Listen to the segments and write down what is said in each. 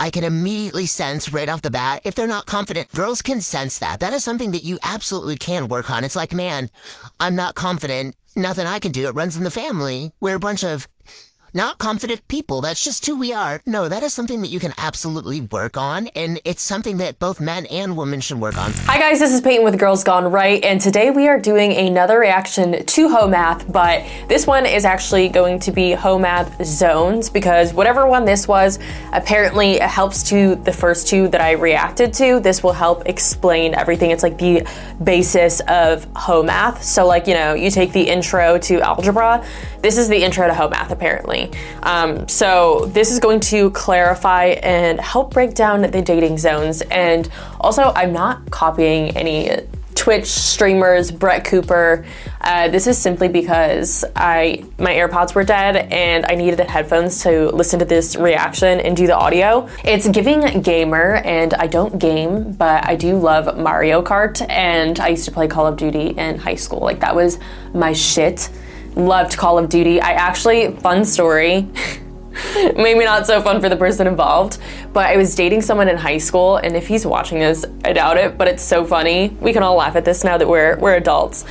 I can immediately sense right off the bat if they're not confident. Girls can sense that. That is something that you absolutely can work on. It's like, man, I'm not confident. Nothing I can do. It runs in the family. We're a bunch of not confident people. That's just who we are. No, that is something that you can absolutely work on, and it's something that both men and women should work on. Hi guys, this is Peyton with Girls Gone Right, and today we are doing another reaction to Hoe Math, but this one is actually going to be Hoe Math Zones, because whatever one this was, apparently it helps to the first two that I reacted to. This will help explain everything. It's like the basis of Hoe Math. So like, you know, you take the intro to algebra, this is the intro to Hoe Math apparently. So this is going to clarify and help break down the dating zones. And also, I'm not copying any Twitch streamers, Brett Cooper. This is simply because my AirPods were dead and I needed headphones to listen to this reaction and do the audio. It's giving gamer, and I don't game, but I do love Mario Kart, and I used to play Call of Duty in high school. Like, that was my shit. Loved Call of Duty. I actually, fun story, maybe not so fun for the person involved, but I was dating someone in high school, and if he's watching this, I doubt it, but it's so funny. We can all laugh at this now that we're adults.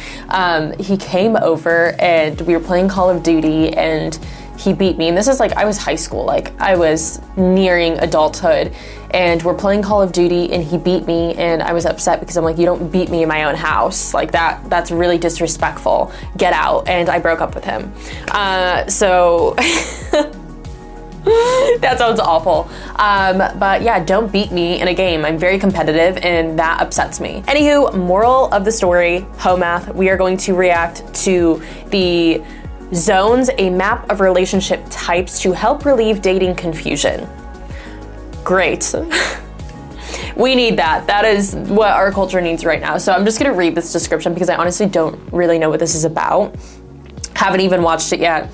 He came over and we were playing Call of Duty, and he beat me. And this is like, I was high school, like I was nearing adulthood, and we're playing Call of Duty and he beat me, and I was upset because I'm like, you don't beat me in my own house. Like that's really disrespectful. Get out. And I broke up with him. So that sounds awful. But yeah, don't beat me in a game. I'm very competitive and that upsets me. Anywho, moral of the story, Hoe Math, we are going to react to the Zones, a map of relationship types to help relieve dating confusion. Great. We need that. That is what our culture needs right now. So I'm just going to read this description because I honestly don't really know what this is about. Haven't even watched it yet.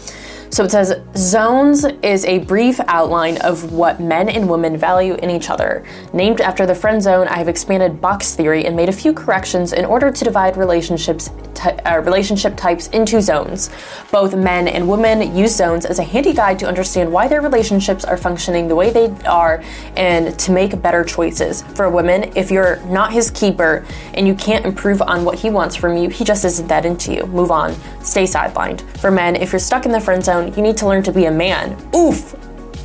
So it says, Zones is a brief outline of what men and women value in each other. Named after the friend zone, I have expanded box theory and made a few corrections in order to divide relationship types into zones. Both men and women use zones as a handy guide to understand why their relationships are functioning the way they are and to make better choices. For women, if you're not his keeper and you can't improve on what he wants from you, he just isn't that into you. Move on. Stay sidelined. For men, if you're stuck in the friend zone, you need to learn to be a man. Oof.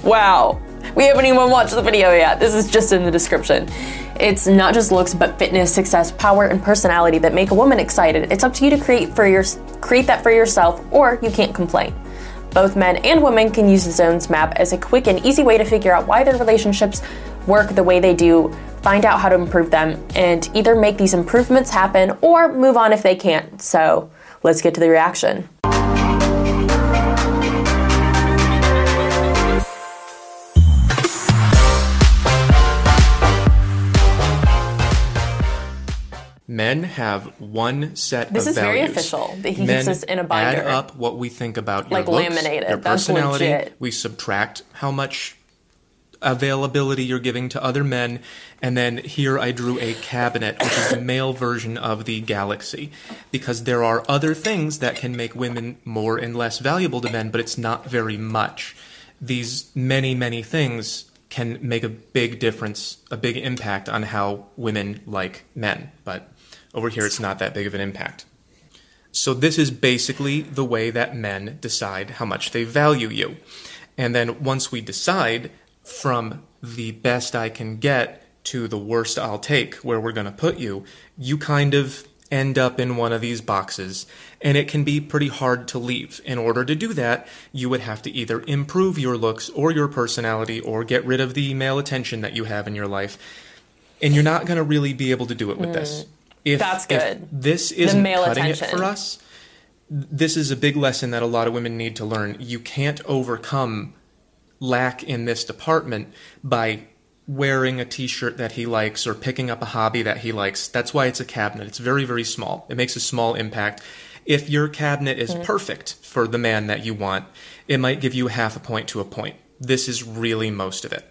Wow. We haven't even watched the video yet. This is just in the description. It's not just looks, but fitness, success, power, and personality that make a woman excited. It's up to you to create that for yourself, or you can't complain. Both men and women can use the zones map as a quick and easy way to figure out why their relationships work the way they do, find out how to improve them, and either make these improvements happen or move on if they can't. So let's get to the reaction. Men have one set of values. This is very official. That he keeps us in a binder. Men add up what we think about your looks, your personality. That's legit. We subtract how much availability you're giving to other men. And then here I drew a cabinet, which is the male version of the galaxy. Because there are other things that can make women more and less valuable to men, but it's not very much. These many, many things can make a big difference, a big impact on how women like men. But over here, it's not that big of an impact. So this is basically the way that men decide how much they value you. And then once we decide from the best I can get to the worst I'll take, where we're going to put you, you kind of end up in one of these boxes, and it can be pretty hard to leave. In order to do that, you would have to either improve your looks or your personality or get rid of the male attention that you have in your life. And you're not going to really be able to do it with this. That's good. If this isn't cutting it for us, this is a big lesson that a lot of women need to learn. You can't overcome lack in this department by wearing a t-shirt that he likes or picking up a hobby that he likes. That's why it's a cabinet. It's very, very small. It makes a small impact. If your cabinet is perfect for the man that you want, it might give you half a point to a point. This is really most of it.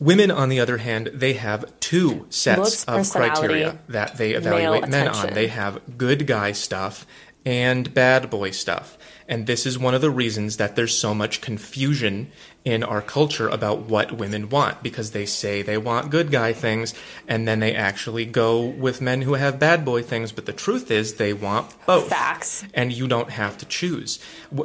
Women, on the other hand, they have two sets of criteria that they evaluate men on. They have good guy stuff and bad boy stuff. And this is one of the reasons that there's so much confusion in our culture about what women want, because they say they want good guy things, and then they actually go with men who have bad boy things. But the truth is they want both. Facts. And you don't have to choose.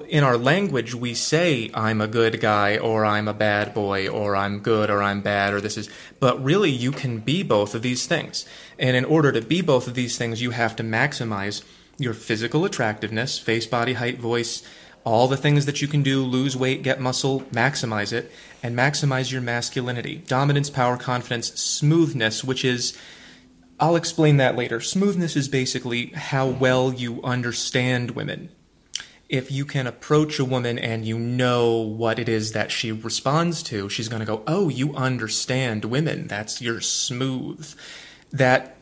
In our language, we say, I'm a good guy, or I'm a bad boy, or I'm good, or I'm bad, or this is... But really, you can be both of these things. And in order to be both of these things, you have to maximize your physical attractiveness, face, body, height, voice, all the things that you can do, lose weight, get muscle, maximize it, and maximize your masculinity. Dominance, power, confidence, smoothness, which is, I'll explain that later. Smoothness is basically how well you understand women. If you can approach a woman and you know what it is that she responds to, she's going to go, oh, you understand women. That's your smooth. That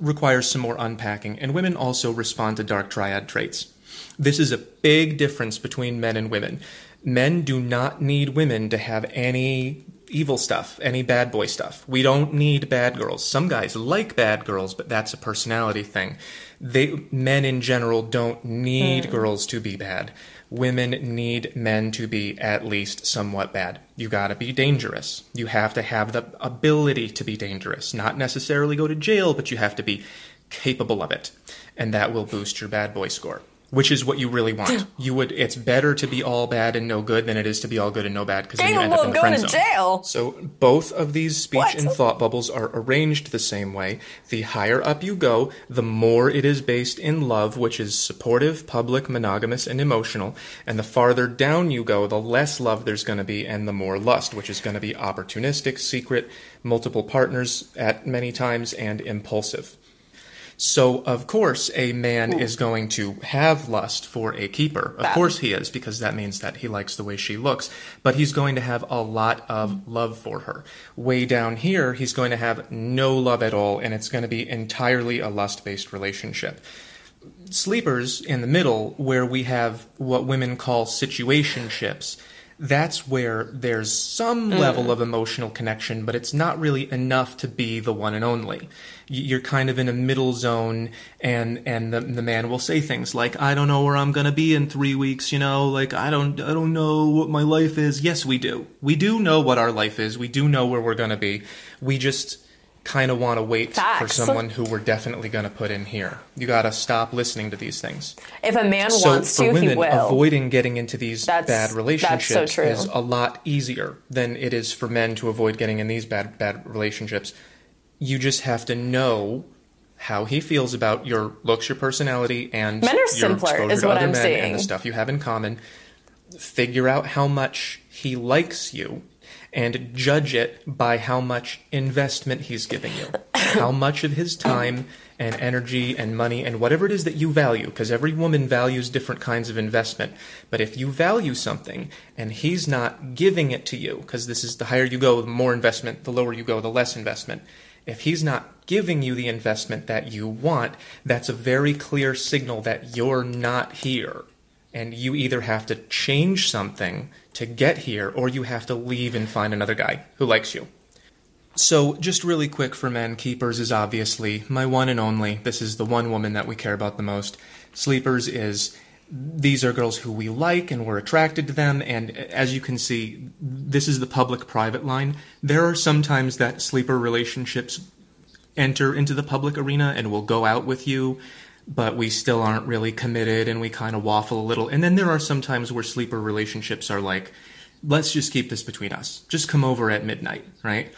requires some more unpacking, and women also respond to dark triad traits. This is a big difference between men and women. Men do not need women to have any evil stuff, any bad boy stuff. We don't need bad girls. Some guys like bad girls, but that's a personality thing. Men in general don't need girls to be bad. Women need men to be at least somewhat bad. You gotta be dangerous. You have to have the ability to be dangerous. Not necessarily go to jail, but you have to be capable of it. And that will boost your bad boy score, which is what you really want. It's better to be all bad and no good than it is to be all good and no bad, because then you end up in the friend zone. Jail. So both of these speech and thought bubbles are arranged the same way. The higher up you go, the more it is based in love, which is supportive, public, monogamous, and emotional. And the farther down you go, the less love there's going to be and the more lust, which is going to be opportunistic, secret, multiple partners at many times, and impulsive. So, of course, a man is going to have lust for a keeper. Of course he is, because that means that he likes the way she looks. But he's going to have a lot of love for her. Way down here, he's going to have no love at all, and it's going to be entirely a lust-based relationship. Sleepers in the middle, where we have what women call situationships, that's where there's some level of emotional connection, but it's not really enough to be the one and only. You're kind of in a middle zone, and the man will say things like, I don't know where I'm going to be in 3 weeks, you know, like, I don't know what my life is. Yes, we do. We do know what our life is. We do know where we're going to be. We just kind of want to wait for someone who we're definitely going to put in here. You got to stop listening to these things. If a man wants to, he will. So for women, avoiding getting into these bad relationships is a lot easier than it is for men to avoid getting in these bad relationships. You just have to know how he feels about your looks, your personality, and men are simpler, your exposure to other men and the stuff you have in common. Figure out how much he likes you, and judge it by how much investment he's giving you. How much of his time and energy and money and whatever it is that you value, because every woman values different kinds of investment. But if you value something and he's not giving it to you, because this is the higher you go, the more investment, the lower you go, the less investment. If he's not giving you the investment that you want, that's a very clear signal that you're not here. And you either have to change something to get here, or you have to leave and find another guy who likes you. So just really quick for men, keepers is obviously my one and only. This is the one woman that we care about the most. Sleepers is these are girls who we like and we're attracted to them. And as you can see, this is the public-private line. There are some times that sleeper relationships enter into the public arena and will go out with you, but we still aren't really committed and we kind of waffle a little. And then there are some times where sleeper relationships are like, let's just keep this between us. Just come over at midnight, right?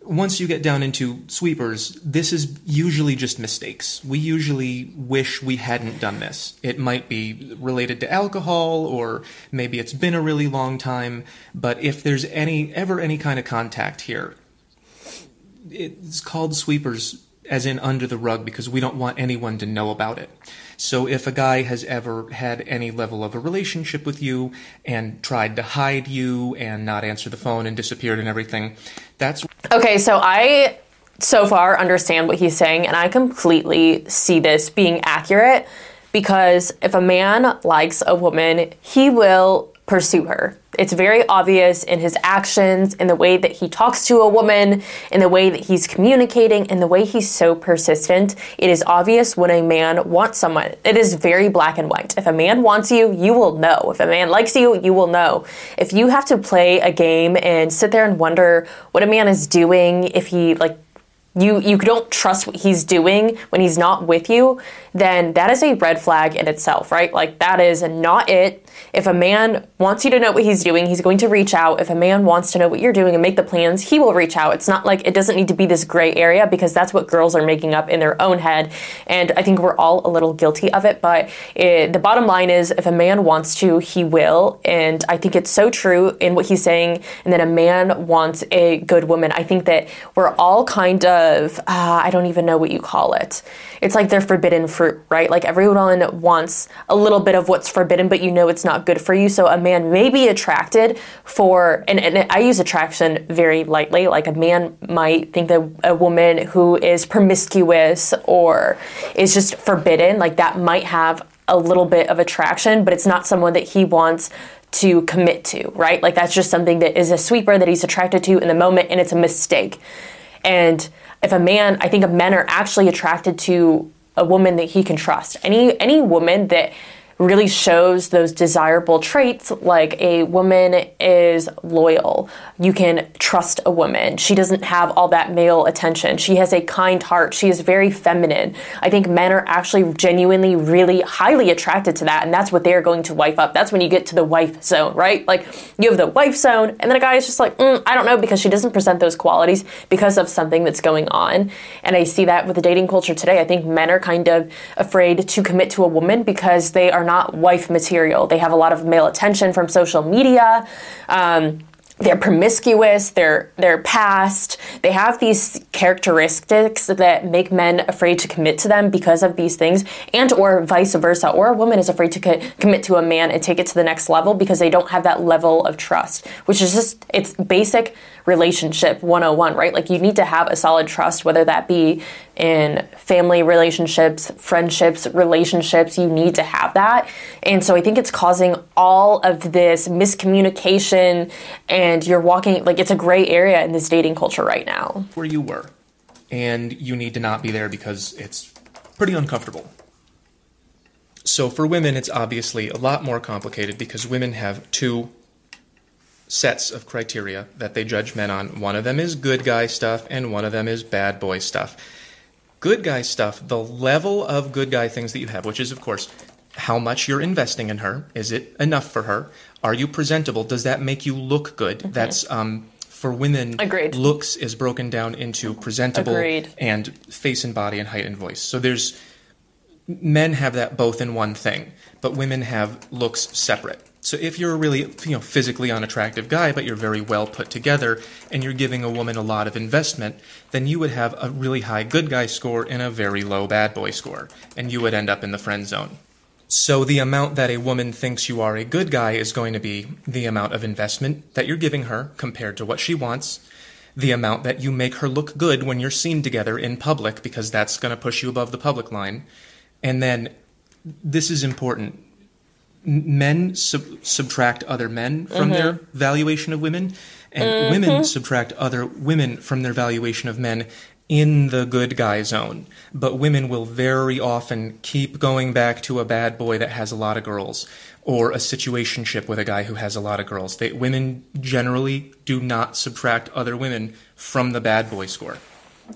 Once you get down into sweepers, this is usually just mistakes. We usually wish we hadn't done this. It might be related to alcohol, or maybe it's been a really long time. But if there's any kind of contact here, it's called sweepers, as in under the rug, because we don't want anyone to know about it. So if a guy has ever had any level of a relationship with you and tried to hide you and not answer the phone and disappeared and everything, that's... Okay, so I so far understand what he's saying, and I completely see this being accurate, because if a man likes a woman, he will pursue her. It's very obvious in his actions, in the way that he talks to a woman, in the way that he's communicating, in the way he's so persistent. It is obvious when a man wants someone. It is very black and white. If a man wants you, you will know. If a man likes you, you will know. If you have to play a game and sit there and wonder what a man is doing, if he like, you don't trust what he's doing when he's not with you, then that is a red flag in itself, right? Like, that is not it. If a man wants you to know what he's doing, he's going to reach out. If a man wants to know what you're doing and make the plans, he will reach out. It's not like it doesn't need to be this gray area, because that's what girls are making up in their own head. And I think we're all a little guilty of it. But the bottom line is, if a man wants to, he will. And I think it's so true in what he's saying. And then a man wants a good woman. I think that we're all kind of, I don't even know what you call it. It's like they're forbidden fruit, right? Like, everyone wants a little bit of what's forbidden, but you know it's not good for you. So a man may be attracted for, and I use attraction very lightly, like a man might think that a woman who is promiscuous or is just forbidden, like that might have a little bit of attraction, but it's not someone that he wants to commit to, right? Like, that's just something that is a sweeper that he's attracted to in the moment, and it's a mistake. And if a man, I think men are actually attracted to a woman that he can trust. Any woman that really shows those desirable traits, like a woman is loyal. You can trust a woman. She doesn't have all that male attention. She has a kind heart. She is very feminine. I think men are actually genuinely really highly attracted to that, and that's what they're going to wife up. That's when you get to the wife zone, right? Like, you have the wife zone, and then a guy is just like, I don't know, because she doesn't present those qualities because of something that's going on. And I see that with the dating culture today. I think men are kind of afraid to commit to a woman because they are not wife material. They have a lot of male attention from social media. They're promiscuous, they're past. They have these characteristics that make men afraid to commit to them because of these things, and or vice versa. Or a woman is afraid to commit to a man and take it to the next level because they don't have that level of trust, which is just, it's basic relationship 101, right? Like, you need to have a solid trust, whether that be in family relationships, friendships, relationships. You need to have that. And so I think it's causing all of this miscommunication, and you're walking, like, it's a gray area in this dating culture right now. Where you were, and you need to not be there because it's pretty uncomfortable. So for women, it's obviously a lot more complicated, because women have two sets of criteria that they judge men on. One of them is good guy stuff, and one of them is bad boy stuff. Good guy stuff, the level of good guy things that you have, which is, of course, how much you're investing in her. Is it enough for her? Are you presentable? Does that make you look good? Mm-hmm. That's for women. Agreed. Looks is broken down into presentable. Agreed. And face and body and height and voice. So there's, men have that both in one thing, but women have looks separate. So if you're a really, physically unattractive guy, but you're very well put together, and you're giving a woman a lot of investment, then you would have a really high good guy score and a very low bad boy score, and you would end up in the friend zone. So the amount that a woman thinks you are a good guy is going to be the amount of investment that you're giving her compared to what she wants, the amount that you make her look good when you're seen together in public, because that's going to push you above the public line. And then, this is important, men subtract other men from their valuation of women, and women subtract other women from their valuation of men in the good guy zone. But women will very often keep going back to a bad boy that has a lot of girls, or a situationship with a guy who has a lot of girls. Women generally do not subtract other women from the bad boy score.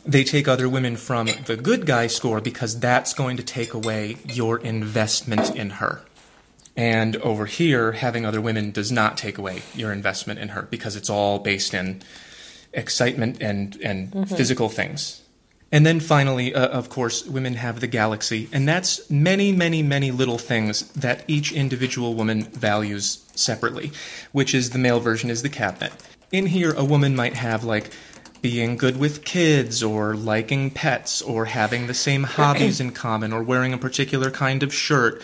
They take other women from the good guy score, because that's going to take away your investment in her. And over here, having other women does not take away your investment in her, because it's all based in excitement and physical things. And then finally, of course, women have the galaxy. And that's many, many, many little things that each individual woman values separately, which is the male version is the cabinet. In here, a woman might have, like, being good with kids, or liking pets, or having the same hobbies in common, or wearing a particular kind of shirt.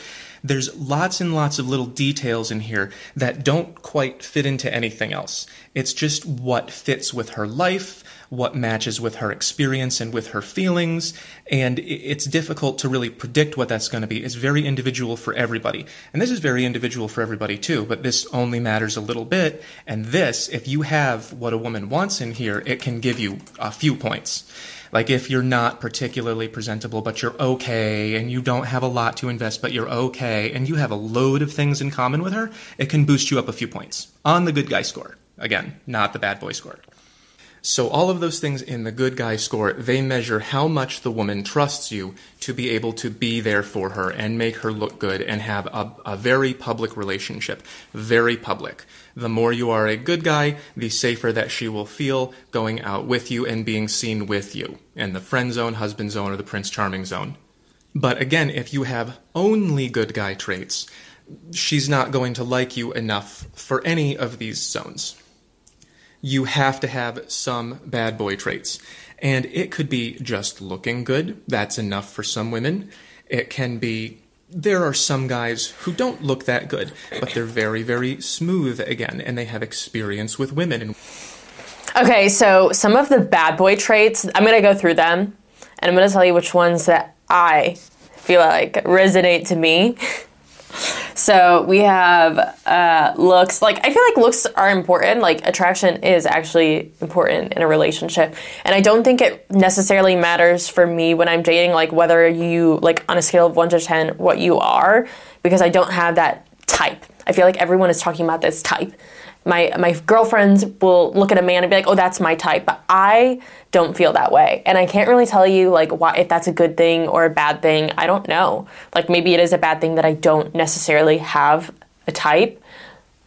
There's lots and lots of little details in here that don't quite fit into anything else. It's just what fits with her life, what matches with her experience and with her feelings, and it's difficult to really predict what that's going to be. It's very individual for everybody. And this is very individual for everybody too, but this only matters a little bit. And this, if you have what a woman wants in here, it can give you a few points. Like if you're not particularly presentable, but you're okay, and you don't have a lot to invest, but you're okay, and you have a load of things in common with her, it can boost you up a few points on the good guy score. Again, not the bad boy score. So all of those things in the good guy score, they measure how much the woman trusts you to be able to be there for her and make her look good and have a very public relationship, very public. The more you are a good guy, the safer that she will feel going out with you and being seen with you in the friend zone, husband zone, or the Prince Charming zone. But again, if you have only good guy traits, she's not going to like you enough for any of these zones. You have to have some bad boy traits. And it could be just looking good. That's enough for some women. It can be, there are some guys who don't look that good, but they're very, very smooth again, and they have experience with women. Okay, so some of the bad boy traits, I'm going to go through them, and I'm going to tell you which ones that I feel like resonate to me. So we have looks. Like, I feel like looks are important. Like, attraction is actually important in a relationship. And I don't think it necessarily matters for me when I'm dating, like, whether you, like, on a scale of 1 to 10, what you are, because I don't have that type. I feel like everyone is talking about this type. My girlfriends will look at a man and be like, oh, that's my type. But I don't feel that way. And I can't really tell you, like, why, if that's a good thing or a bad thing. I don't know. Like, maybe it is a bad thing that I don't necessarily have a type.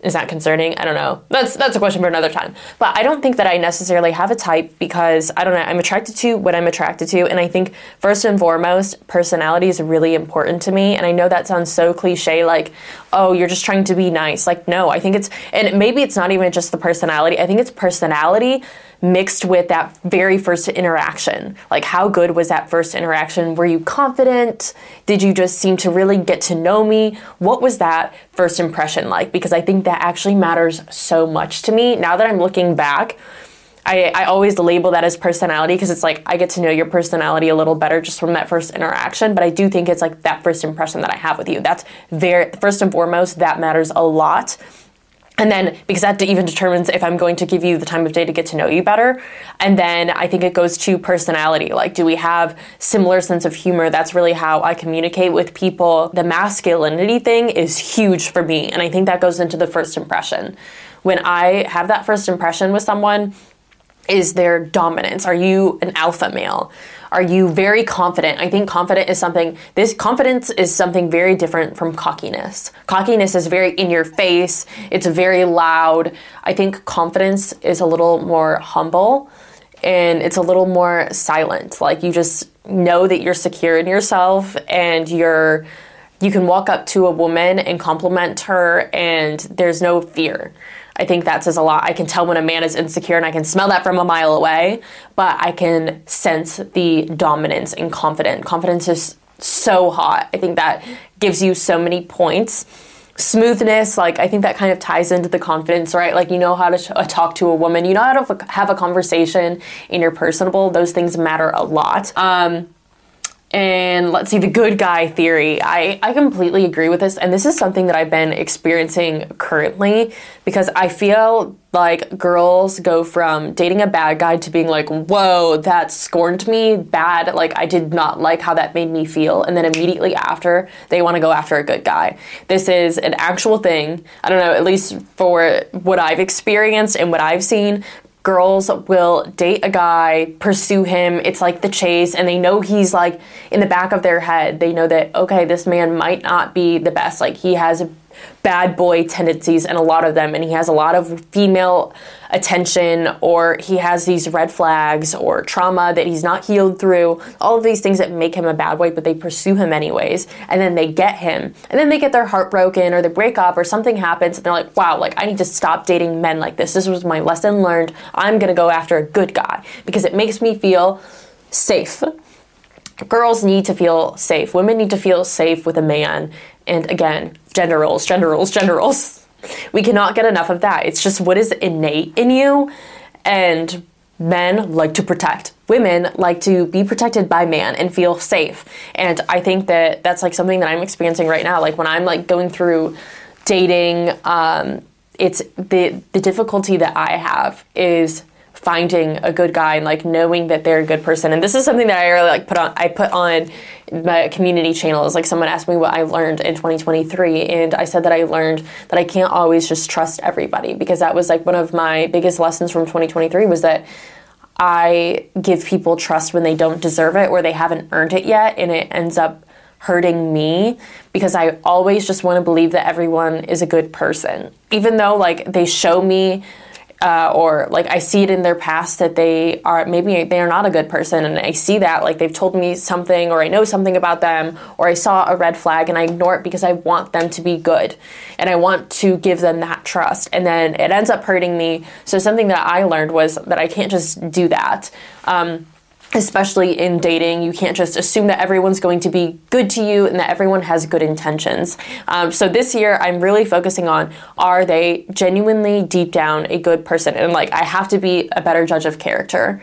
Is that concerning? I don't know. That's a question for another time. But I don't think that I necessarily have a type because, I don't know, I'm attracted to what I'm attracted to. And I think, first and foremost, personality is really important to me. And I know that sounds so cliche, like, oh, you're just trying to be nice. Like, no, I think it's, and maybe it's not even just the personality. I think it's personality mixed with that very first interaction. Like, how good was that first interaction? Were you confident? Did you just seem to really get to know me? What was that first impression like? Because I think that actually matters so much to me. Now that I'm looking back, I always label that as personality because it's like I get to know your personality a little better just from that first interaction. But I do think it's like that first impression that I have with you. That's very first and foremost, that matters a lot. And then because that even determines if I'm going to give you the time of day to get to know you better. And then I think it goes to personality. Like, do we have similar sense of humor? That's really how I communicate with people. The masculinity thing is huge for me. And I think that goes into the first impression. When I have that first impression with someone, is their dominance? Are you an alpha male? Are you very confident? I think confidence is something very different from cockiness. Cockiness is very in your face. It's very loud. I think confidence is a little more humble and it's a little more silent. Like, you just know that you're secure in yourself and you can walk up to a woman and compliment her and there's no fear. I think that says a lot. I can tell when a man is insecure and I can smell that from a mile away, but I can sense the dominance and confidence. Confidence is so hot. I think that gives you so many points. Smoothness, like, I think that kind of ties into the confidence, right? Like, you know how to talk to a woman, you know how to have a conversation, and you're personable. Those things matter a lot. And let's see, the good guy theory. I completely agree with this. And this is something that I've been experiencing currently because I feel like girls go from dating a bad guy to being like, whoa, that scorned me bad. Like, I did not like how that made me feel. And then immediately after, they want to go after a good guy. This is an actual thing. I don't know, at least for what I've experienced and what I've seen. Girls will date a guy, pursue him, it's like the chase, and they know he's like in the back of their head. They know that, okay, this man might not be the best. Like, he has bad boy tendencies and a lot of them, and he has a lot of female attention, or he has these red flags or trauma that he's not healed through, all of these things that make him a bad boy, but they pursue him anyways, and then they get him, and then they get their heart broken, or they break up, or something happens, and they're like, wow, like, I need to stop dating men like this. This was my lesson learned. I'm gonna go after a good guy because it makes me feel safe. Girls need to feel safe. Women need to feel safe with a man And again, gender roles, gender roles, gender roles. We cannot get enough of that. It's just what is innate in you. And men like to protect. Women like to be protected by man and feel safe. And I think that that's like something that I'm experiencing right now. Like when I'm like going through dating, it's the difficulty that I have is finding a good guy and like knowing that they're a good person. And this is something that I really like put on my community channel. Is like someone asked me what I learned in 2023, and I said that I learned that I can't always just trust everybody, because that was like one of my biggest lessons from 2023 was that I give people trust when they don't deserve it or they haven't earned it yet, and it ends up hurting me because I always just want to believe that everyone is a good person, even though like they show me or like I see it in their past that they are, maybe they are not a good person, and I see that like they've told me something or I know something about them or I saw a red flag, and I ignore it because I want them to be good and I want to give them that trust, and then it ends up hurting me. So something that I learned was that I can't just do that. Especially in dating, you can't just assume that everyone's going to be good to you and that everyone has good intentions. So this year, I'm really focusing on, are they genuinely deep down a good person? And like, I have to be a better judge of character.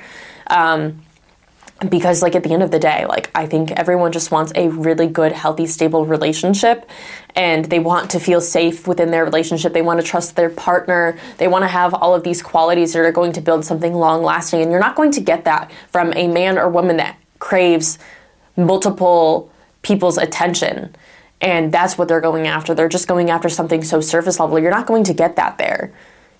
Because like at the end of the day, like I think everyone just wants a really good, healthy, stable relationship, and they want to feel safe within their relationship. They want to trust their partner. They want to have all of these qualities that are going to build something long lasting. And you're not going to get that from a man or woman that craves multiple people's attention. And that's what they're going after. They're just going after something so surface level. You're not going to get that there.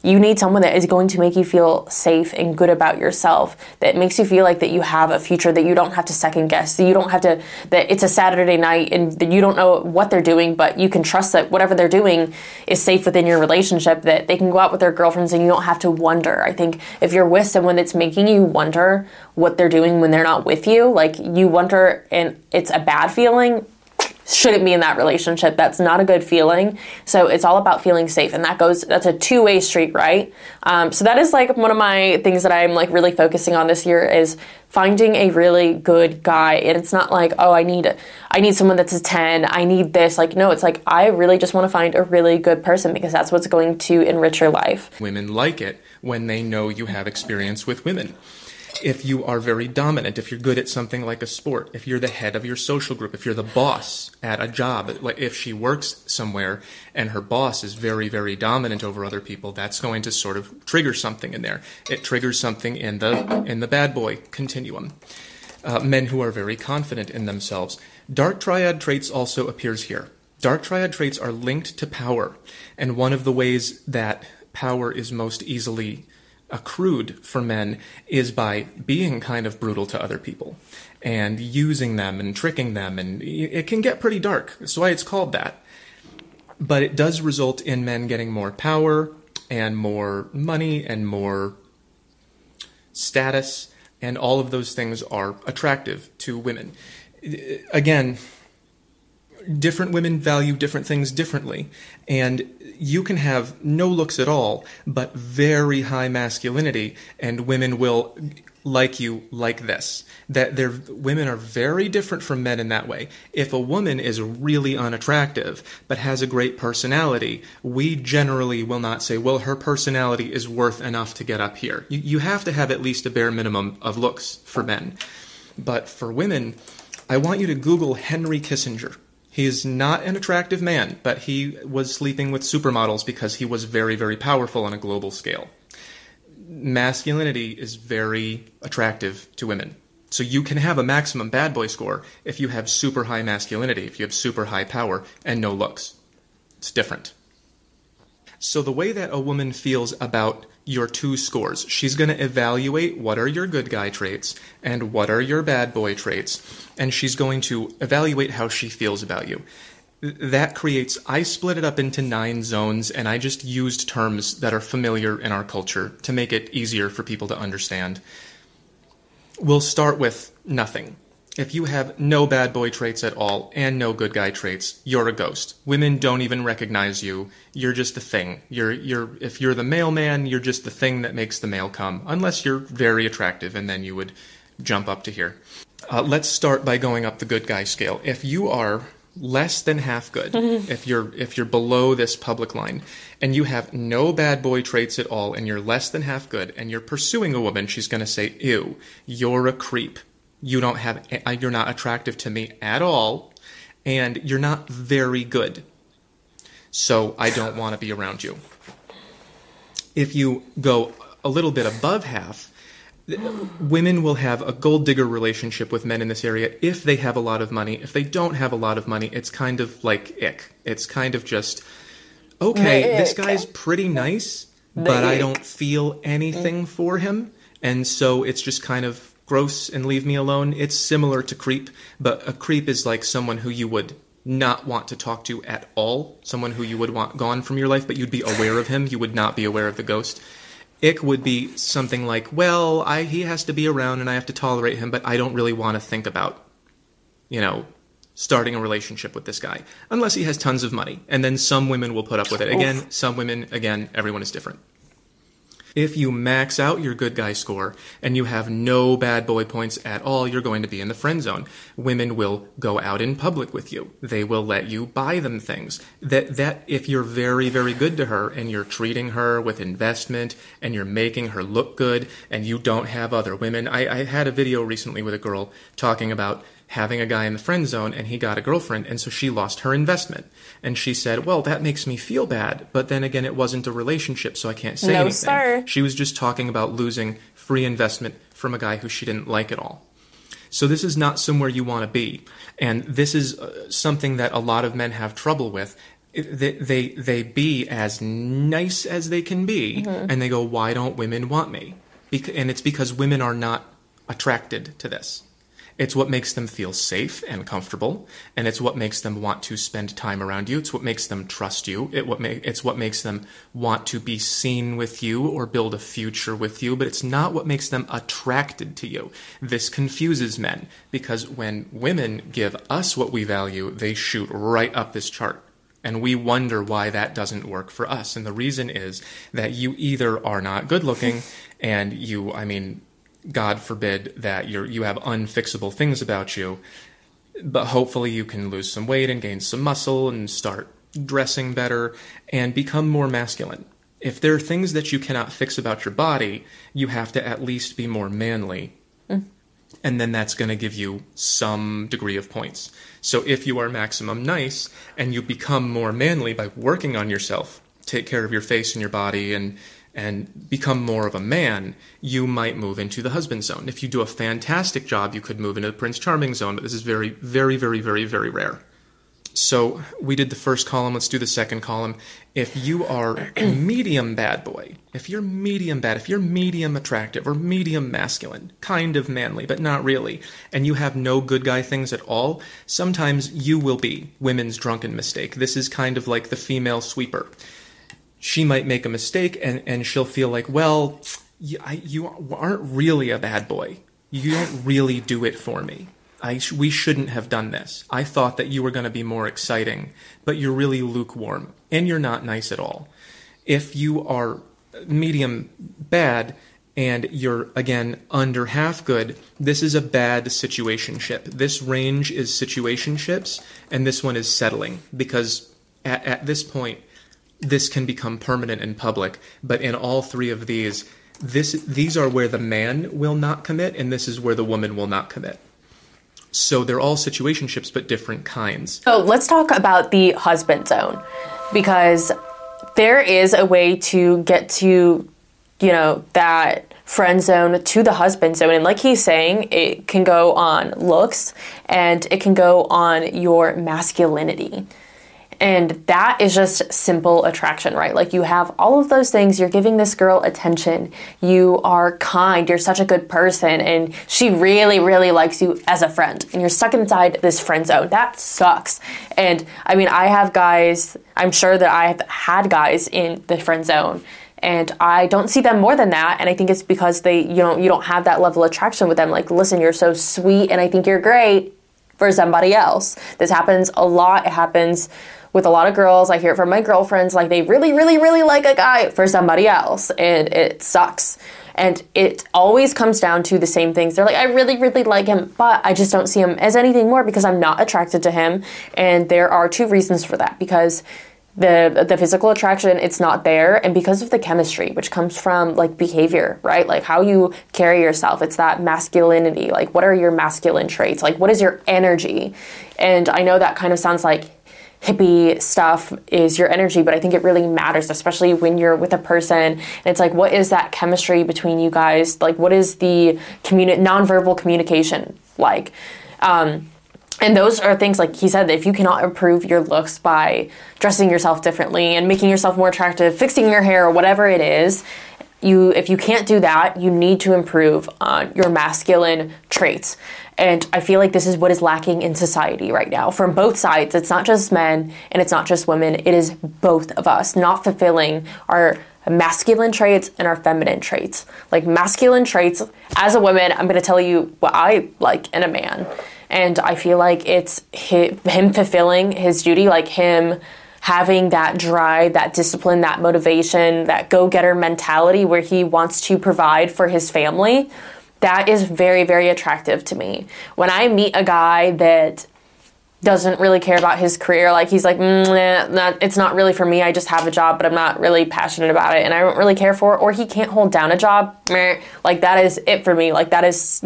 You need someone that is going to make you feel safe and good about yourself, that makes you feel like that you have a future, that you don't have to second guess, that you don't have to, that it's a Saturday night and that you don't know what they're doing, but you can trust that whatever they're doing is safe within your relationship, that they can go out with their girlfriends and you don't have to wonder. I think if you're with someone that's making you wonder what they're doing when they're not with you, like you wonder and it's a bad feeling, shouldn't be in that relationship. That's not a good feeling. So it's all about feeling safe, and that's a two-way street, right? So that is like one of my things that I'm like really focusing on this year is finding a really good guy. And it's not like, oh, I need someone that's a 10, I need this. Like, no, it's like I really just want to find a really good person, because that's what's going to enrich your life. Women like it when they know you have experience with women. If you are very dominant, if you're good at something like a sport, if you're the head of your social group, if you're the boss at a job, like if she works somewhere and her boss is very, very dominant over other people, that's going to sort of trigger something in there. It triggers something in the bad boy continuum. Men who are very confident in themselves. Dark triad traits also appears here. Dark triad traits are linked to power, and one of the ways that power is most easily accrued for men is by being kind of brutal to other people and using them and tricking them, and it can get pretty dark. That's why it's called that. But it does result in men getting more power and more money and more status, and all of those things are attractive to women. Again, different women value different things differently, and you can have no looks at all, but very high masculinity, and women will like you like this. That women are very different from men in that way. If a woman is really unattractive but has a great personality, we generally will not say, well, her personality is worth enough to get up here. You have to have at least a bare minimum of looks for men. But for women, I want you to Google Henry Kissinger. He is not an attractive man, but he was sleeping with supermodels because he was very, very powerful on a global scale. Masculinity is very attractive to women. So you can have a maximum bad boy score if you have super high masculinity, if you have super high power and no looks. It's different. So the way that a woman feels about your two scores, she's going to evaluate what are your good guy traits and what are your bad boy traits, and she's going to evaluate how she feels about you. That creates, I split it up into 9 zones, and I just used terms that are familiar in our culture to make it easier for people to understand. We'll start with nothing. If you have no bad boy traits at all and no good guy traits, you're a ghost. Women don't even recognize you. You're just the thing. If you're the mailman, you're just the thing that makes the mail come, unless you're very attractive, and then you would jump up to here. Let's start by going up the good guy scale. If you are less than half good if you're below this public line, and you have no bad boy traits at all, and you're less than half good, and you're pursuing a woman, she's going to say, ew, you're a creep. You don't have, you're not attractive to me at all, and you're not very good. So I don't want to be around you. If you go a little bit above half, women will have a gold digger relationship with men in this area if they have a lot of money. If they don't have a lot of money, it's kind of like ick. It's kind of just, okay, this guy's pretty nice, but I don't feel anything for him. And so it's just kind of gross and leave me alone. It's similar to creep, but a creep is like someone who you would not want to talk to at all. Someone who you would want gone from your life, but you'd be aware of him. You would not be aware of the ghost. Ick would be something like, well, he has to be around and I have to tolerate him, but I don't really want to think about, starting a relationship with this guy. Unless he has tons of money. And then some women will put up with it. Again, some women, everyone is different. If you max out your good guy score and you have no bad boy points at all, you're going to be in the friend zone. Women will go out in public with you. They will let you buy them things. That if you're very, very good to her and you're treating her with investment and you're making her look good and you don't have other women. I had a video recently with a girl talking about having a guy in the friend zone and he got a girlfriend and so she lost her investment. And she said, well, that makes me feel bad. But then again, it wasn't a relationship, so I can't say anything. Sir. She was just talking about losing free investment from a guy who she didn't like at all. So this is not somewhere you want to be. And this is something that a lot of men have trouble with. They be as nice as they can be. Mm-hmm. And they go, why don't women want me? And it's because women are not attracted to this. It's what makes them feel safe and comfortable, and it's what makes them want to spend time around you. It's what makes them trust you. It's what makes them want to be seen with you or build a future with you, but it's not what makes them attracted to you. This confuses men, because when women give us what we value, they shoot right up this chart, and we wonder why that doesn't work for us. And the reason is that you either are not good-looking, and God forbid that you have unfixable things about you, but hopefully you can lose some weight and gain some muscle and start dressing better and become more masculine. If there are things that you cannot fix about your body, you have to at least be more manly. And then that's going to give you some degree of points. So if you are maximum nice and you become more manly by working on yourself, take care of your face and your body and become more of a man, you might move into the husband zone. If you do a fantastic job, you could move into the Prince Charming zone, but this is very, very, very, very, very rare. So we did the first column. Let's do the second column. If you are medium bad boy, if you're medium bad, if you're medium attractive or medium masculine, kind of manly, but not really, and you have no good guy things at all, sometimes you will be women's drunken mistake. This is kind of like the female sweeper. She might make a mistake and she'll feel like, well, you aren't really a bad boy. You don't really do it for me. We shouldn't have done this. I thought that you were going to be more exciting, but you're really lukewarm and you're not nice at all. If you are medium bad and you're, again, under half good, this is a bad situationship. This range is situationships and this one is settling, because at this point, this can become permanent in public, but in all three of these are where the man will not commit, and this is where the woman will not commit. So they're all situationships, but different kinds. So let's talk about the husband zone, because there is a way to get to, that friend zone to the husband zone. And like he's saying, it can go on looks, and it can go on your masculinity. And that is just simple attraction, right? Like you have all of those things. You're giving this girl attention. You are kind. You're such a good person. And she really, really likes you as a friend. And you're stuck inside this friend zone. That sucks. And I'm sure that I've had guys in the friend zone. And I don't see them more than that. And I think it's because you don't have that level of attraction with them. Like, listen, you're so sweet and I think you're great for somebody else. This happens a lot. It happens with a lot of girls. I hear it from my girlfriends, like they really, really, really like a guy for somebody else, and it sucks. And it always comes down to the same things. They're like, I really, really like him, but I just don't see him as anything more because I'm not attracted to him. And there are two reasons for that, because the physical attraction, it's not there, and because of the chemistry, which comes from like behavior, right? Like how you carry yourself. It's that masculinity. Like, what are your masculine traits? Like, what is your energy? And I know that kind of sounds like hippie stuff is your energy, but I think it really matters, especially when you're with a person. And it's like, what is that chemistry between you guys? Like, what is the nonverbal communication like? And those are things, like he said, that if you cannot improve your looks by dressing yourself differently and making yourself more attractive, fixing your hair or whatever it is, if you can't do that, you need to improve on your masculine traits. And I feel like this is what is lacking in society right now from both sides. It's not just men and it's not just women. It is both of us not fulfilling our masculine traits and our feminine traits. Like, masculine traits, as a woman, I'm going to tell you what I like in a man. And I feel like it's him fulfilling his duty, like him having that drive, that discipline, that motivation, that go-getter mentality where he wants to provide for his family. That is very, very attractive to me. When I meet a guy that doesn't really care about his career, like he's like, it's not really for me, I just have a job, but I'm not really passionate about it and I don't really care for it, or he can't hold down a job, like that is it for me. Like, that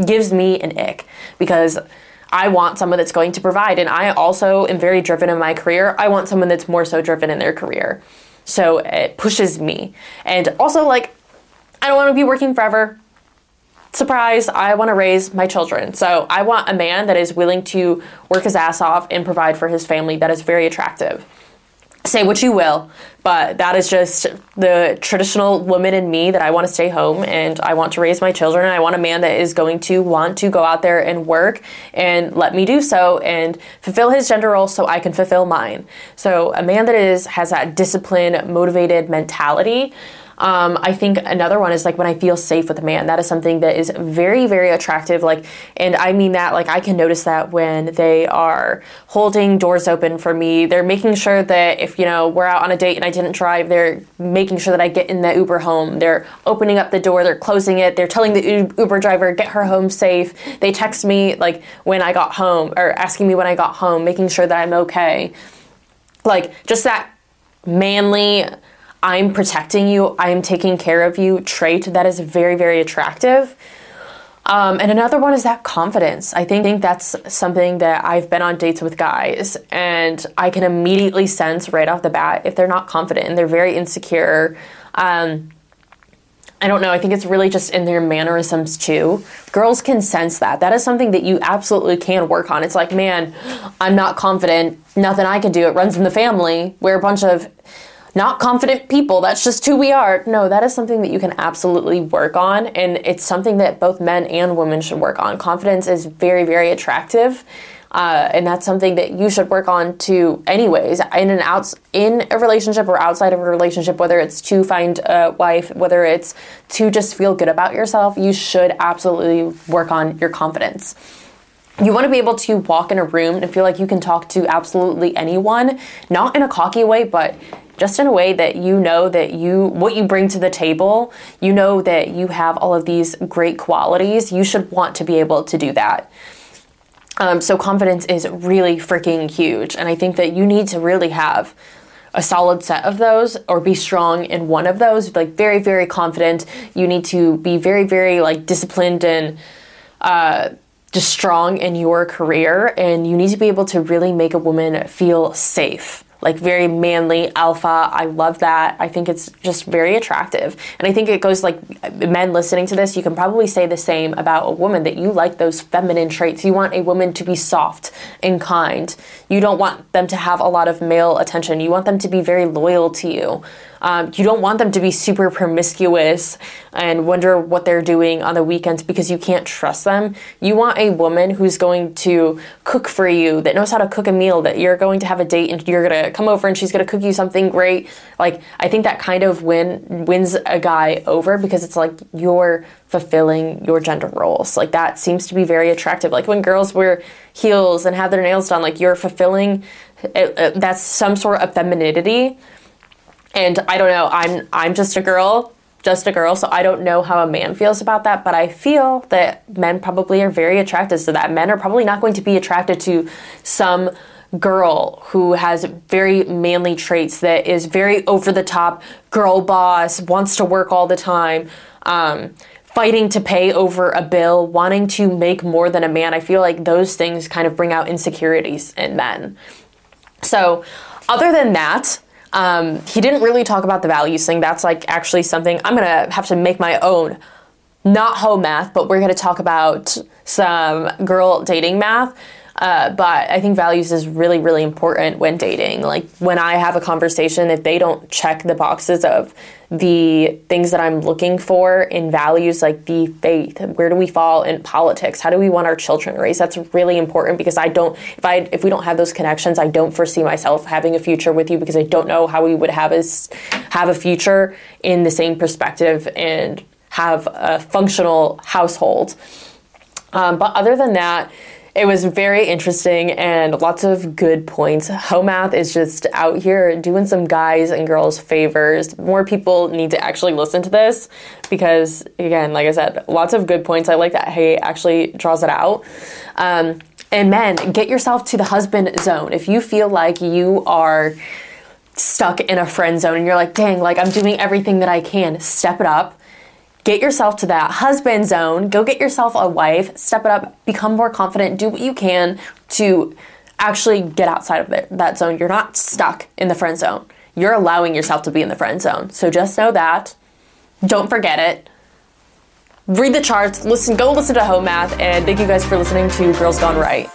gives me an ick, because I want someone that's going to provide. And I also am very driven in my career. I want someone that's more so driven in their career. So it pushes me. And also, like, I don't want to be working forever. Surprise, I want to raise my children. So I want a man that is willing to work his ass off and provide for his family. That is very attractive. Say what you will, but that is just the traditional woman in me, that I want to stay home and I want to raise my children. And I want a man that is going to want to go out there and work and let me do so and fulfill his gender role so I can fulfill mine. So a man that has that disciplined, motivated mentality. I think another one is like when I feel safe with a man. That is something that is very, very attractive. Like, and I mean that, like, I can notice that when they are holding doors open for me. They're making sure that if, we're out on a date and I didn't drive, they're making sure that I get in the Uber home. They're opening up the door. They're closing it. They're telling the Uber driver, get her home safe. They text me like when I got home, or asking me when I got home, making sure that I'm okay. Like, just that manly, I'm protecting you, I'm taking care of you trait that is very, very attractive. And another one is that confidence. I think that's something that I've been on dates with guys and I can immediately sense right off the bat if they're not confident and they're very insecure. I don't know. I think it's really just in their mannerisms too. Girls can sense that. That is something that you absolutely can work on. It's like, man, I'm not confident. Nothing I can do. It runs in the family. We're a bunch of not confident people. That's just who we are. No, that is something that you can absolutely work on. And it's something that both men and women should work on. Confidence is very, very attractive. And that's something that you should work on too anyways, in a relationship or outside of a relationship, whether it's to find a wife, whether it's to just feel good about yourself, you should absolutely work on your confidence. You want to be able to walk in a room and feel like you can talk to absolutely anyone, not in a cocky way, but just in a way that you know that what you bring to the table, you know that you have all of these great qualities. You should want to be able to do that. So confidence is really freaking huge. And I think that you need to really have a solid set of those, or be strong in one of those, like very, very confident. You need to be very, very like disciplined and, just strong in your career. And you need to be able to really make a woman feel safe. Like, very manly, alpha. I love that. I think it's just very attractive. And I think it goes, like, men listening to this, you can probably say the same about a woman, that you like those feminine traits. You want a woman to be soft and kind. You don't want them to have a lot of male attention. You want them to be very loyal to you. You don't want them to be super promiscuous and wonder what they're doing on the weekends because you can't trust them. You want a woman who's going to cook for you, that knows how to cook a meal, that you're going to have a date and you're going to come over and she's going to cook you something great. Like, I think that kind of wins a guy over, because it's like you're fulfilling your gender roles. Like, that seems to be very attractive. Like, when girls wear heels and have their nails done, like, you're fulfilling, that's some sort of femininity. And I don't know, I'm just a girl just a girl, so I don't know how a man feels about that, but I feel that men probably are very attracted to that. Men are probably not going to be attracted to some girl who has very manly traits, that is very over-the-top, girl boss, wants to work all the time, fighting to pay over a bill, wanting to make more than a man. I feel like those things kind of bring out insecurities in men. So other than that, he didn't really talk about the values thing. That's like actually something I'm going to have to make my own, not hoe math, but we're going to talk about some girl dating math. But I think values is really, really important when dating. Like when I have a conversation, if they don't check the boxes of the things that I'm looking for in values, like the faith, where do we fall in politics? How do we want our children raised? That's really important, because if we don't have those connections, I don't foresee myself having a future with you, because I don't know how we would have a future in the same perspective and have a functional household. But other than that, it was very interesting and lots of good points. Hoe Math is just out here doing some guys and girls favors. More people need to actually listen to this because, again, like I said, lots of good points. I like that he actually draws it out. And men, get yourself to the husband zone. If you feel like you are stuck in a friend zone and you're like, dang, like I'm doing everything that I can, step it up. Get yourself to that husband zone. Go get yourself a wife. Step it up. Become more confident. Do what you can to actually get outside of that zone. You're not stuck in the friend zone. You're allowing yourself to be in the friend zone. So just know that. Don't forget it. Read the charts. Go listen to Hoe Math. And thank you guys for listening to Girls Gone Right.